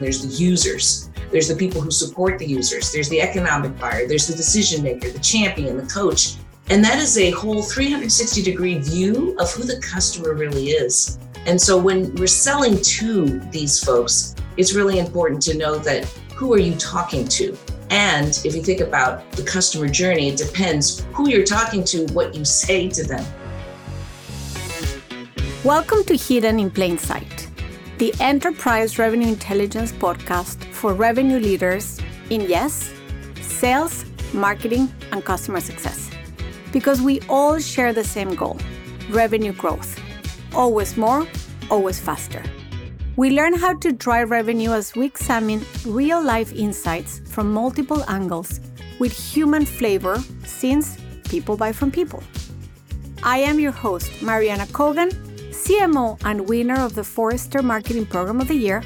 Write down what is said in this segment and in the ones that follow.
There's the users. There's the people who support the users. There's the economic buyer. There's the decision maker, the champion, the coach. And that is a whole 360-degree view of who the customer really is. And so when we're selling to these folks, it's really important to know that who are you talking to? And if you think about the customer journey, it depends who you're talking to, what you say to them. Welcome to Hidden in Plain Sight, the Enterprise Revenue Intelligence Podcast for revenue leaders in, yes, sales, marketing, and customer success. Because we all share the same goal, revenue growth. Always more, always faster. We learn how to drive revenue as we examine real-life insights from multiple angles with human flavor, since people buy from people. I am your host, Mariana Kogan, CMO and winner of the Forrester Marketing Program of the Year,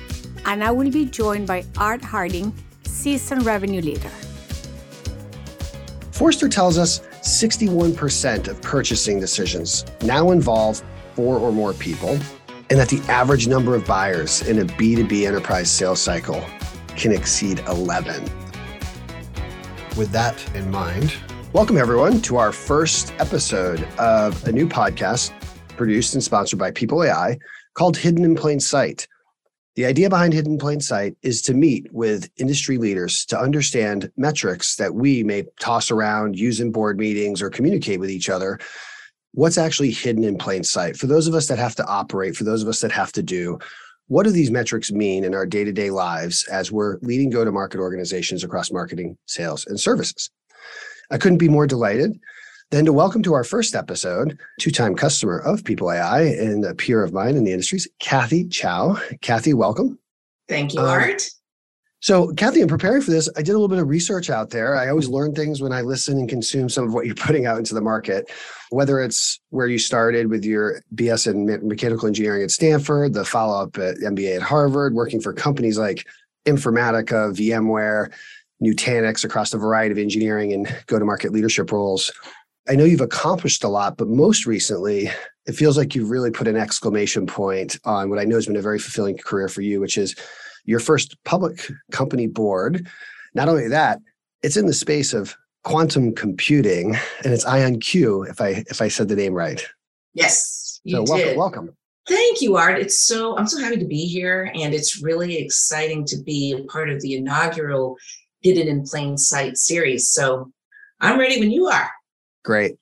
and I will be joined by Art Harding, seasoned revenue leader. Forrester tells us 61% of purchasing decisions now involve 4 or more people, and that the average number of buyers in a B2B enterprise sales cycle can exceed 11. With that in mind, welcome everyone to our first episode of a new podcast produced and sponsored by People.ai called Hidden in Plain Sight. The idea behind Hidden in Plain Sight is to meet with industry leaders to understand metrics that we may toss around, use in board meetings, or communicate with each other. What's actually hidden in plain sight? For those of us that have to operate, for those of us that have to do, what do these metrics mean in our day-to-day lives as we're leading go-to-market organizations across marketing, sales, and services? I couldn't be more delighted than to welcome to our first episode, two-time customer of People.ai and a peer of mine in the industry, Kathy Chou. Kathy, welcome. Thank you, Art. So, Kathy, in preparing for this, I did a little bit of research out there. I always learn things when I listen and consume some of what you're putting out into the market, whether it's where you started with your BS in mechanical engineering at Stanford, the follow-up at MBA at Harvard, working for companies like Informatica, VMware, Nutanix across a variety of engineering and go-to-market leadership roles. I know you've accomplished a lot, but most recently, it feels like you've really put an exclamation point on what I know has been a very fulfilling career for you, which is your first public company board. Not only that, it's in the space of quantum computing, and it's IonQ, if I said the name right. Yes, you so did. Welcome. Thank you, Art. I'm so happy to be here, and it's really exciting to be a part of the inaugural Hidden in Plain Sight series. So I'm ready when you are. Great.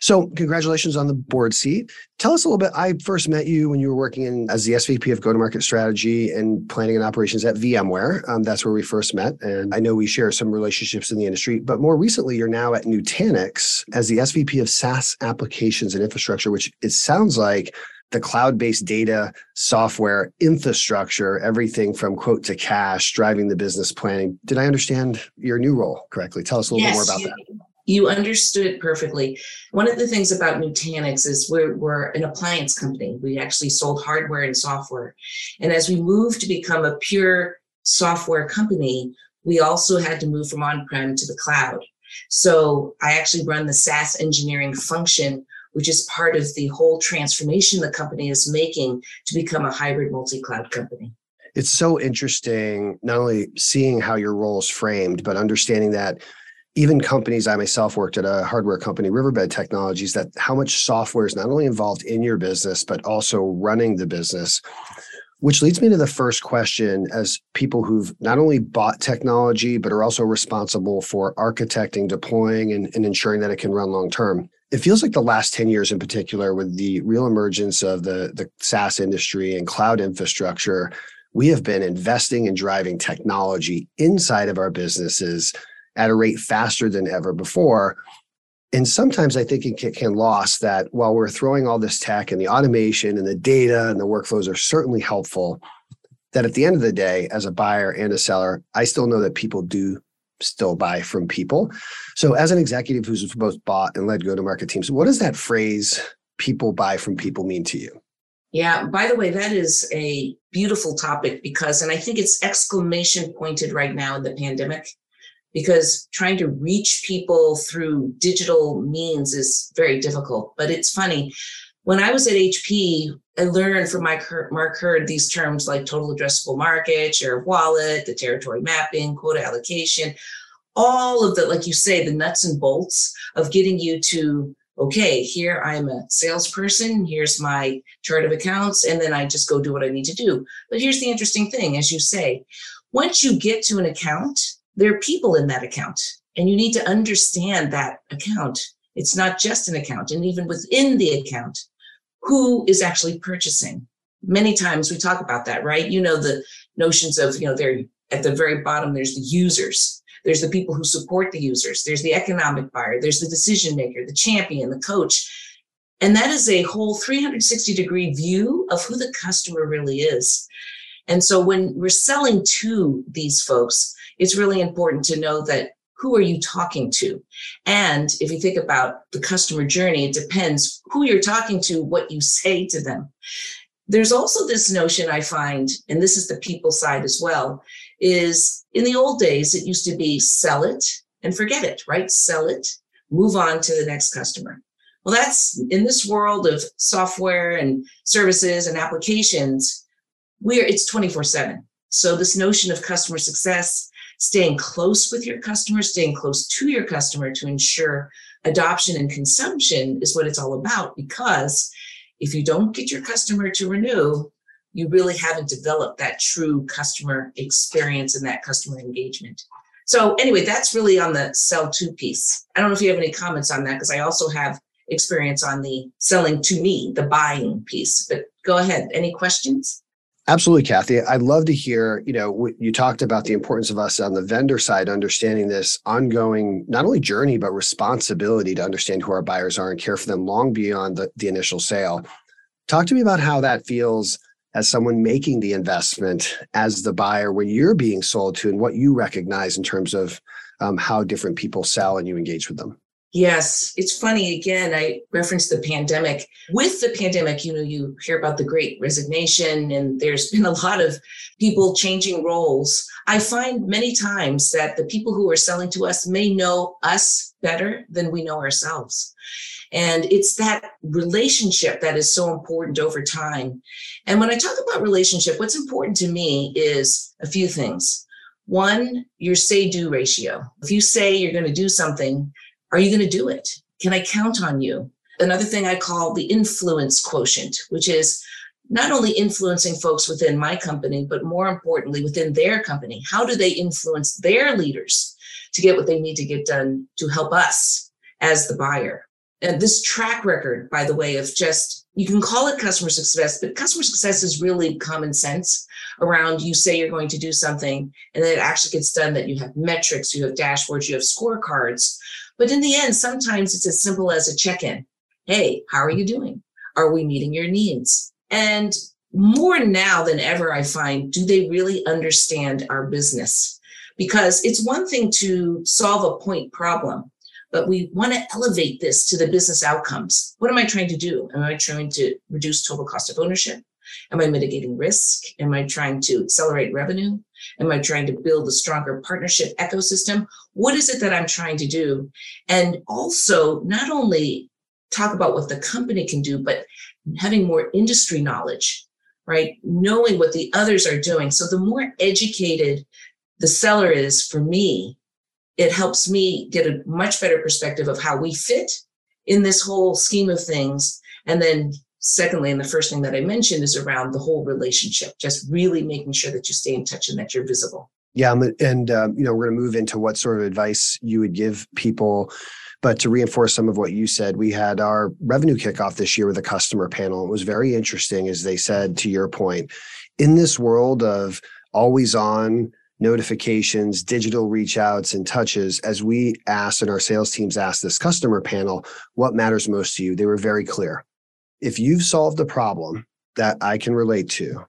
So congratulations on the board seat. Tell us a little bit. I first met you when you were working as the SVP of go-to-market strategy and planning and operations at VMware. That's where we first met. And I know we share some relationships in the industry, but more recently, you're now at Nutanix as the SVP of SaaS applications and infrastructure, which it sounds like the cloud-based data, software, infrastructure, everything from quote to cash, driving the business planning. Did I understand your new role correctly? Tell us a little bit more about that. You understood perfectly. One of the things about Nutanix is we're an appliance company. We actually sold hardware and software. And as we moved to become a pure software company, we also had to move from on-prem to the cloud. So I actually run the SaaS engineering function, which is part of the whole transformation the company is making to become a hybrid multi-cloud company. It's so interesting, not only seeing how your role is framed, but understanding that even companies, I myself worked at a hardware company, Riverbed Technologies, that how much software is not only involved in your business, but also running the business, which leads me to the first question as people who've not only bought technology, but are also responsible for architecting, deploying, and ensuring that it can run long term. It feels like the last 10 years in particular, with the real emergence of the SaaS industry and cloud infrastructure, we have been investing and driving technology inside of our businesses at a rate faster than ever before. And sometimes I think it can lose that while we're throwing all this tech and the automation and the data and the workflows are certainly helpful, that at the end of the day, as a buyer and a seller, I still know that people do still buy from people. So as an executive who's both bought and led go-to-market teams, what does that phrase, people buy from people, mean to you? Yeah, by the way, that is a beautiful topic because, and I think it's exclamation pointed right now in the pandemic, because trying to reach people through digital means is very difficult. But it's funny, When I was at HP, I learned from Mark Hurd these terms like total addressable market, share of wallet, the territory mapping, quota allocation, all of the, like you say, the nuts and bolts of getting you to, okay, here I'm a salesperson, here's my chart of accounts, and then I just go do what I need to do. But here's the interesting thing, as you say, once you get to an account, there are people in that account, and you need to understand that account. It's not just an account, and even within the account, who is actually purchasing. Many times we talk about that, right? You know, the notions of, you know, they're at the very bottom, there's the users. There's the people who support the users. There's the economic buyer. There's the decision maker, the champion, the coach. And that is a whole 360-degree view of who the customer really is. And so when we're selling to these folks, it's really important to know that who are you talking to? And if you think about the customer journey, it depends who you're talking to, what you say to them. There's also this notion I find, and this is the people side as well, is in the old days, it used to be sell it and forget it, right? Sell it, move on to the next customer. Well, that's in this world of software and services and applications, it's 24/7. So this notion of customer success, staying close with your customer, staying close to your customer to ensure adoption and consumption is what it's all about. Because if you don't get your customer to renew, you really haven't developed that true customer experience and that customer engagement. So anyway, that's really on the sell to piece. I don't know if you have any comments on that, because I also have experience on the selling to me, the buying piece, but go ahead. Any questions? Absolutely, Kathy. I'd love to hear, you know, you talked about the importance of us on the vendor side, understanding this ongoing, not only journey, but responsibility to understand who our buyers are and care for them long beyond the initial sale. Talk to me about how that feels as someone making the investment as the buyer when you're being sold to, and what you recognize in terms of how different people sell and you engage with them. Yes, it's funny. Again, I referenced the pandemic. With the pandemic, you know, you hear about the Great Resignation, and there's been a lot of people changing roles. I find many times that the people who are selling to us may know us better than we know ourselves. And it's that relationship that is so important over time. And when I talk about relationship, what's important to me is a few things. One, your say-do ratio. If you say you're going to do something, are you going to do it? Can I count on you? Another thing I call the influence quotient, which is not only influencing folks within my company, but more importantly, within their company. How do they influence their leaders to get what they need to get done to help us as the buyer? And this track record, by the way, of just, you can call it customer success, but customer success is really common sense around you say you're going to do something, and then it actually gets done, that you have metrics, you have dashboards, you have scorecards. But in the end, sometimes it's as simple as a check-in. Hey, how are you doing? Are we meeting your needs? And more now than ever, I find, do they really understand our business? Because it's one thing to solve a point problem, but we want to elevate this to the business outcomes. What am I trying to do? Am I trying to reduce total cost of ownership? Am I mitigating risk? Am I trying to accelerate revenue? Am I trying to build a stronger partnership ecosystem? What is it that I'm trying to do? And also not only talk about what the company can do, but having more industry knowledge, right? Knowing what the others are doing. So the more educated the seller is, for me, it helps me get a much better perspective of how we fit in this whole scheme of things. And then secondly, and the first thing that I mentioned is around the whole relationship, just really making sure that you stay in touch and that you're visible. Yeah. And, you know, we're going to move into what sort of advice you would give people. But to reinforce some of what you said, we had our revenue kickoff this year with a customer panel. It was very interesting, as they said, to your point, in this world of always on notifications, digital reach outs and touches, as we asked and our sales teams asked this customer panel, what matters most to you? They were very clear. If you've solved a problem that I can relate to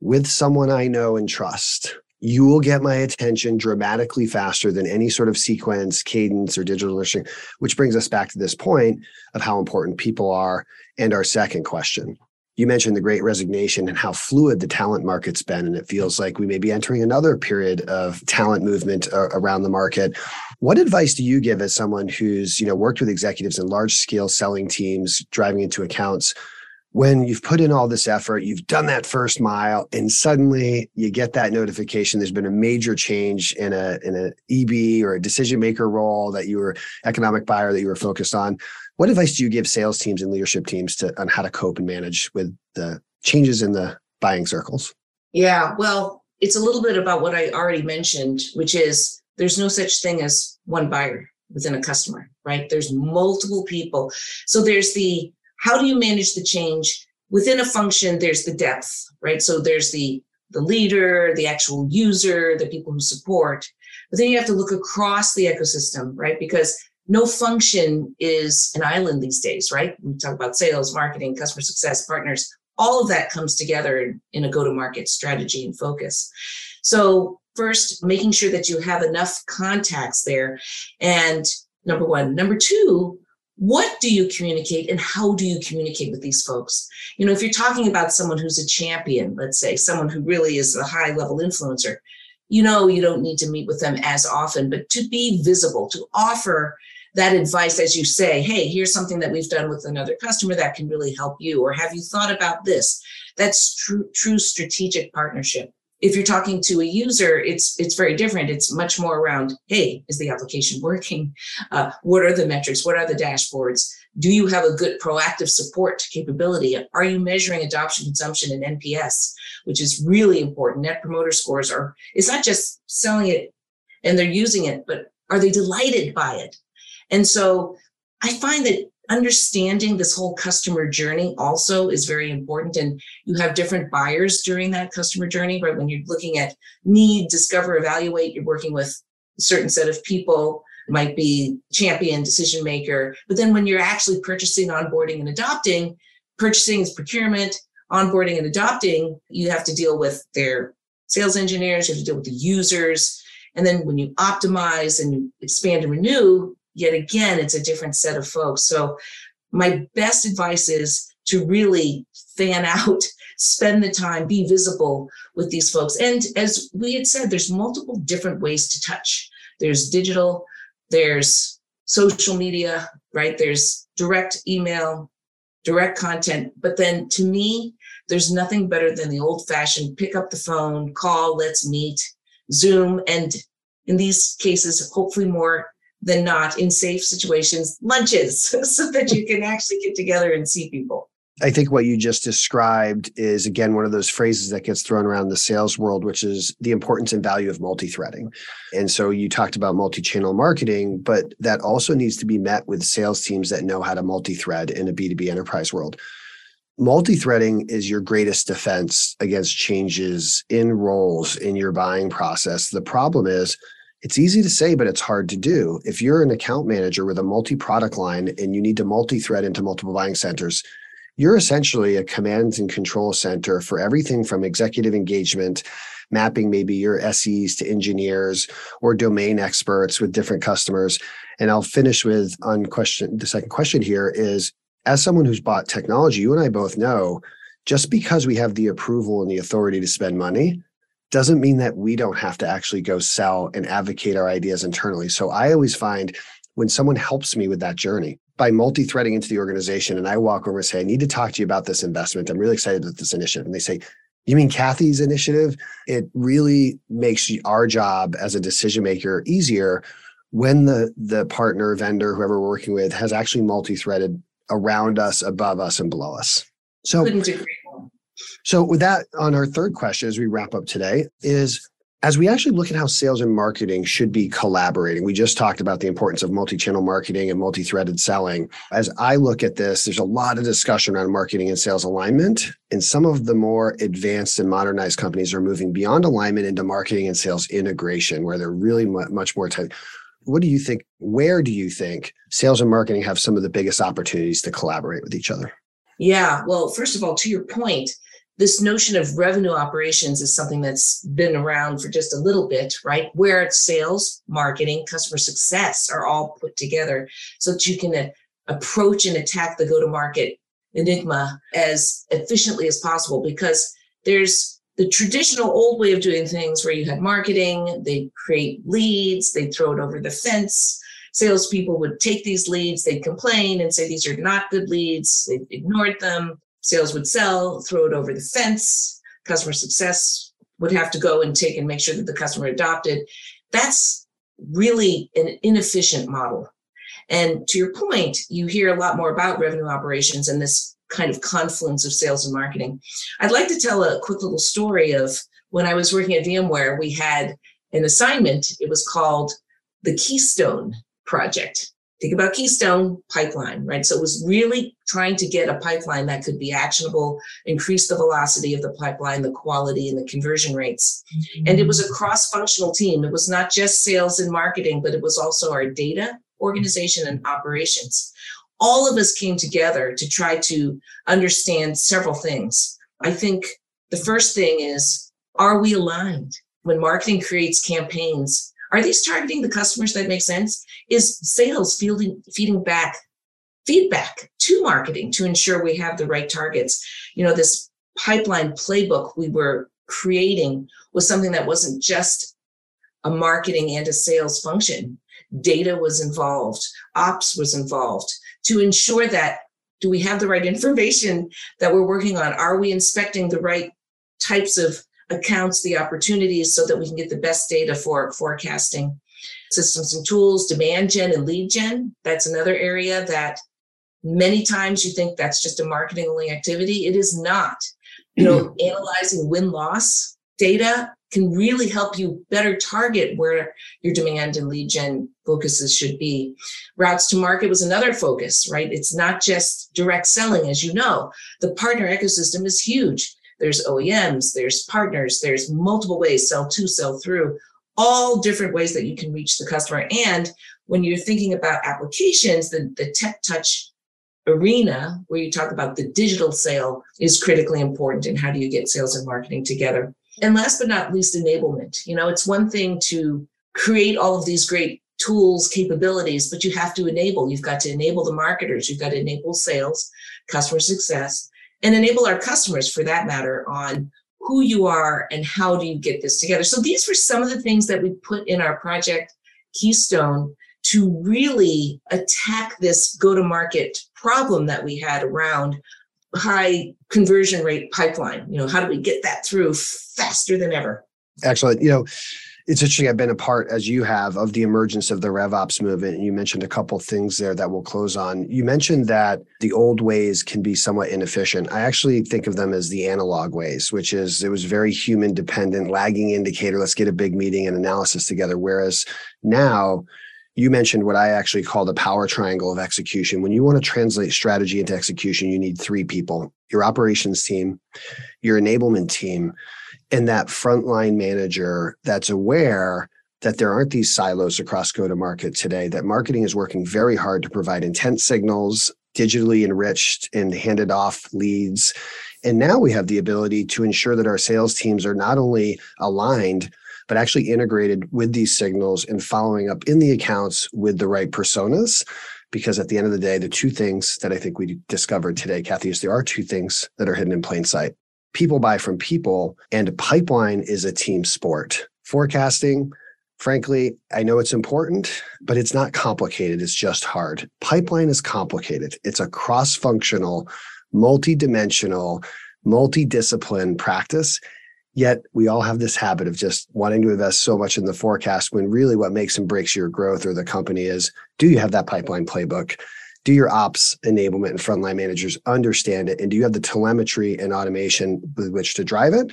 with someone I know and trust, you will get my attention dramatically faster than any sort of sequence, cadence, or digital listening, which brings us back to this point of how important people are and our second question. You mentioned the Great Resignation and how fluid the talent market's been, and it feels like we may be entering another period of talent movement around the market. What advice do you give as someone who's, worked with executives in large-scale selling teams, driving into accounts, when you've put in all this effort, you've done that first mile, and suddenly you get that notification there's been a major change in an EB or a decision maker role that you were economic buyer that you were focused on? What advice do you give sales teams and leadership teams on how to cope and manage with the changes in the buying circles? Yeah, well, it's a little bit about what I already mentioned, which is there's no such thing as one buyer within a customer, right? There's multiple people. So there's the, how do you manage the change within a function? There's the depth, right? So there's the leader, the actual user, the people who support, but then you have to look across the ecosystem, right? Because no function is an island these days, right? We talk about sales, marketing, customer success, partners, all of that comes together in a go-to-market strategy and focus. So first, making sure that you have enough contacts there. And number one, number two, what do you communicate and how do you communicate with these folks? If you're talking about someone who's a champion, let's say someone who really is a high-level influencer, you don't need to meet with them as often, but to be visible, to offer that advice as you say, hey, here's something that we've done with another customer that can really help you, or have you thought about this? That's true strategic partnership. If you're talking to a user, it's very different. It's much more around, hey, is the application working? What are the metrics? What are the dashboards? Do you have a good proactive support capability? Are you measuring adoption, consumption, and NPS, which is really important? Net Promoter Scores are, it's not just selling it and they're using it, but are they delighted by it? And so I find that understanding this whole customer journey also is very important. And you have different buyers during that customer journey, right? When you're looking at need, discover, evaluate, you're working with a certain set of people, might be champion, decision maker. But then when you're actually purchasing, onboarding, and adopting, purchasing is procurement, onboarding and adopting, you have to deal with their sales engineers, you have to deal with the users. And then when you optimize and you expand and renew, yet again, it's a different set of folks. So my best advice is to really fan out, spend the time, be visible with these folks. And as we had said, there's multiple different ways to touch. There's digital, there's social media, right? There's direct email, direct content. But then to me, there's nothing better than the old-fashioned pick up the phone, call, let's meet, Zoom. And in these cases, hopefully more than not, in safe situations, lunches, so that you can actually get together and see people. I think what you just described is, again, one of those phrases that gets thrown around the sales world, which is the importance and value of multi-threading. And so you talked about multi-channel marketing, but that also needs to be met with sales teams that know how to multi-thread in a B2B enterprise world. Multi-threading is your greatest defense against changes in roles in your buying process. The problem is, it's easy to say, but it's hard to do. If you're an account manager with a multi-product line and you need to multi-thread into multiple buying centers, you're essentially a command and control center for everything from executive engagement, mapping maybe your SEs to engineers or domain experts with different customers. And I'll finish with the second question here is, as someone who's bought technology, you and I both know, just because we have the approval and the authority to spend money doesn't mean that we don't have to actually go sell and advocate our ideas internally. So I always find when someone helps me with that journey by multi-threading into the organization and I walk over and say, I need to talk to you about this investment. I'm really excited about this initiative. And they say, you mean Kathy's initiative? It really makes our job as a decision maker easier when the partner, vendor, whoever we're working with has actually multi-threaded around us, above us, and below us. So So with that, on our third question, as we wrap up today, is as we actually look at how sales and marketing should be collaborating, we just talked about the importance of multi-channel marketing and multi-threaded selling. As I look at this, there's a lot of discussion around marketing and sales alignment, and some of the more advanced and modernized companies are moving beyond alignment into marketing and sales integration, where they're really much more tight. What do you think, where do you think sales and marketing have some of the biggest opportunities to collaborate with each other? Yeah, well, first of all, to your point, this notion of revenue operations is something that's been around for just a little bit, right? Where it's sales, marketing, customer success are all put together so that you can approach and attack the go-to-market Enigma as efficiently as possible, because there's the traditional old way of doing things where you had marketing, they create leads, they throw it over the fence. Salespeople would take these leads, they'd complain and say, these are not good leads. They ignored them. Sales would sell, throw it over the fence. Customer success would have to go and take and make sure that the customer adopted. That's really an inefficient model. And to your point, you hear a lot more about revenue operations and this kind of confluence of sales and marketing. I'd like to tell a quick little story of when I was working at VMware, we had an assignment. It was called the Keystone Project. Think about Keystone pipeline, right? So it was really trying to get a pipeline that could be actionable, increase the velocity of the pipeline, the quality and the conversion rates. Mm-hmm. And it was a cross-functional team. It was not just sales and marketing, but it was also our data, organization, and operations. All of us came together to try to understand several things. I think the first thing is, are we aligned? When marketing creates campaigns, are these targeting the customers that make sense? Is sales feeding back feedback to marketing to ensure we have the right targets? You know, this pipeline playbook we were creating was something that wasn't just a marketing and a sales function. Data was involved, ops was involved to ensure that, do we have the right information that we're working on? Are we inspecting the right types of accounts, the opportunities, so that we can get the best data for forecasting? Systems and tools, demand gen and lead gen. That's another area that many times you think that's just a marketing only activity. It is not. You know, analyzing win-loss data can really help you better target where your demand and lead gen focuses should be. Routes to market was another focus, right? It's not just direct selling, as you know. The partner ecosystem is huge. There's OEMs, there's partners, there's multiple ways, sell to, sell through, all different ways that you can reach the customer. And when you're thinking about applications, the tech touch arena, where you talk about the digital sale, is critically important. And how do you get sales and marketing together? And last but not least, enablement. You know, it's one thing to create all of these great tools, capabilities, but you have to enable. You've got to enable the marketers. You've got to enable sales, customer success, and enable our customers, for that matter, on who you are and how do you get this together. So these were some of the things that we put in our Project Keystone to really attack this go-to-market problem that we had around high conversion rate pipeline. You know, how do we get that through faster than ever? Excellent. You know, it's interesting. I've been a part, as you have, of the emergence of the RevOps movement. And you mentioned a couple of things there that we'll close on. You mentioned that the old ways can be somewhat inefficient. I actually think of them as the analog ways, which is it was very human dependent, lagging indicator. Let's get a big meeting and analysis together. Whereas now, you mentioned what I actually call the power triangle of execution. When you want to translate strategy into execution, you need three people: your operations team, your enablement team, and that frontline manager that's aware that there aren't these silos across go-to-market today, that marketing is working very hard to provide intent signals, digitally enriched and handed off leads. And now we have the ability to ensure that our sales teams are not only aligned, but actually integrated with these signals and following up in the accounts with the right personas. Because at the end of the day, the two things that I think we discovered today, Kathy, is there are two things that are hidden in plain sight. People buy from people, and a pipeline is a team sport. Forecasting, frankly, I know it's important, but it's not complicated. It's just hard. Pipeline is complicated. It's a cross-functional, multi-dimensional, multi-discipline practice. Yet we all have this habit of just wanting to invest so much in the forecast when really what makes and breaks your growth or the company is, do you have that pipeline playbook? Do your ops enablement and frontline managers understand it? And do you have the telemetry and automation with which to drive it?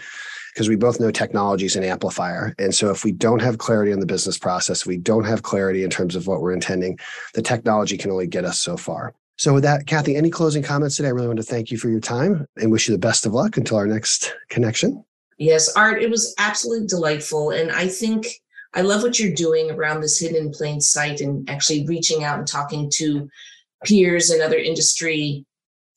Because we both know technology is an amplifier. And so if we don't have clarity on the business process, we don't have clarity in terms of what we're intending, the technology can only get us so far. So with that, Kathy, any closing comments today? I really want to thank you for your time and wish you the best of luck until our next connection. Yes, Art, it was absolutely delightful. And I think I love what you're doing around this hidden in plain sight and actually reaching out and talking to peers and other industry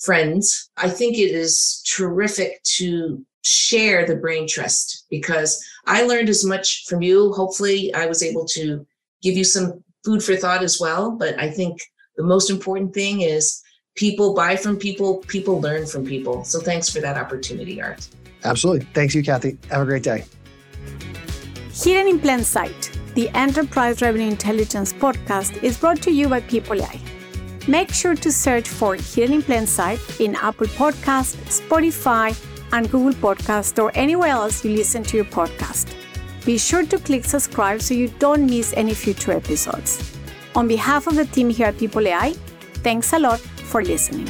friends. I think it is terrific to share the brain trust, because I learned as much from you. Hopefully I was able to give you some food for thought as well. But I think the most important thing is People buy from people, people learn from people. So thanks for that opportunity, Art. Absolutely. Thanks you, Kathy. Have a great day. Hidden in Plain Sight, the Enterprise Revenue Intelligence Podcast, is brought to you by People.ai. Make sure to search for Hidden in Plain Sight in Apple Podcasts, Spotify, and Google Podcasts, or anywhere else you listen to your podcast. Be sure to click subscribe so you don't miss any future episodes. On behalf of the team here at People.ai, thanks a lot for listening.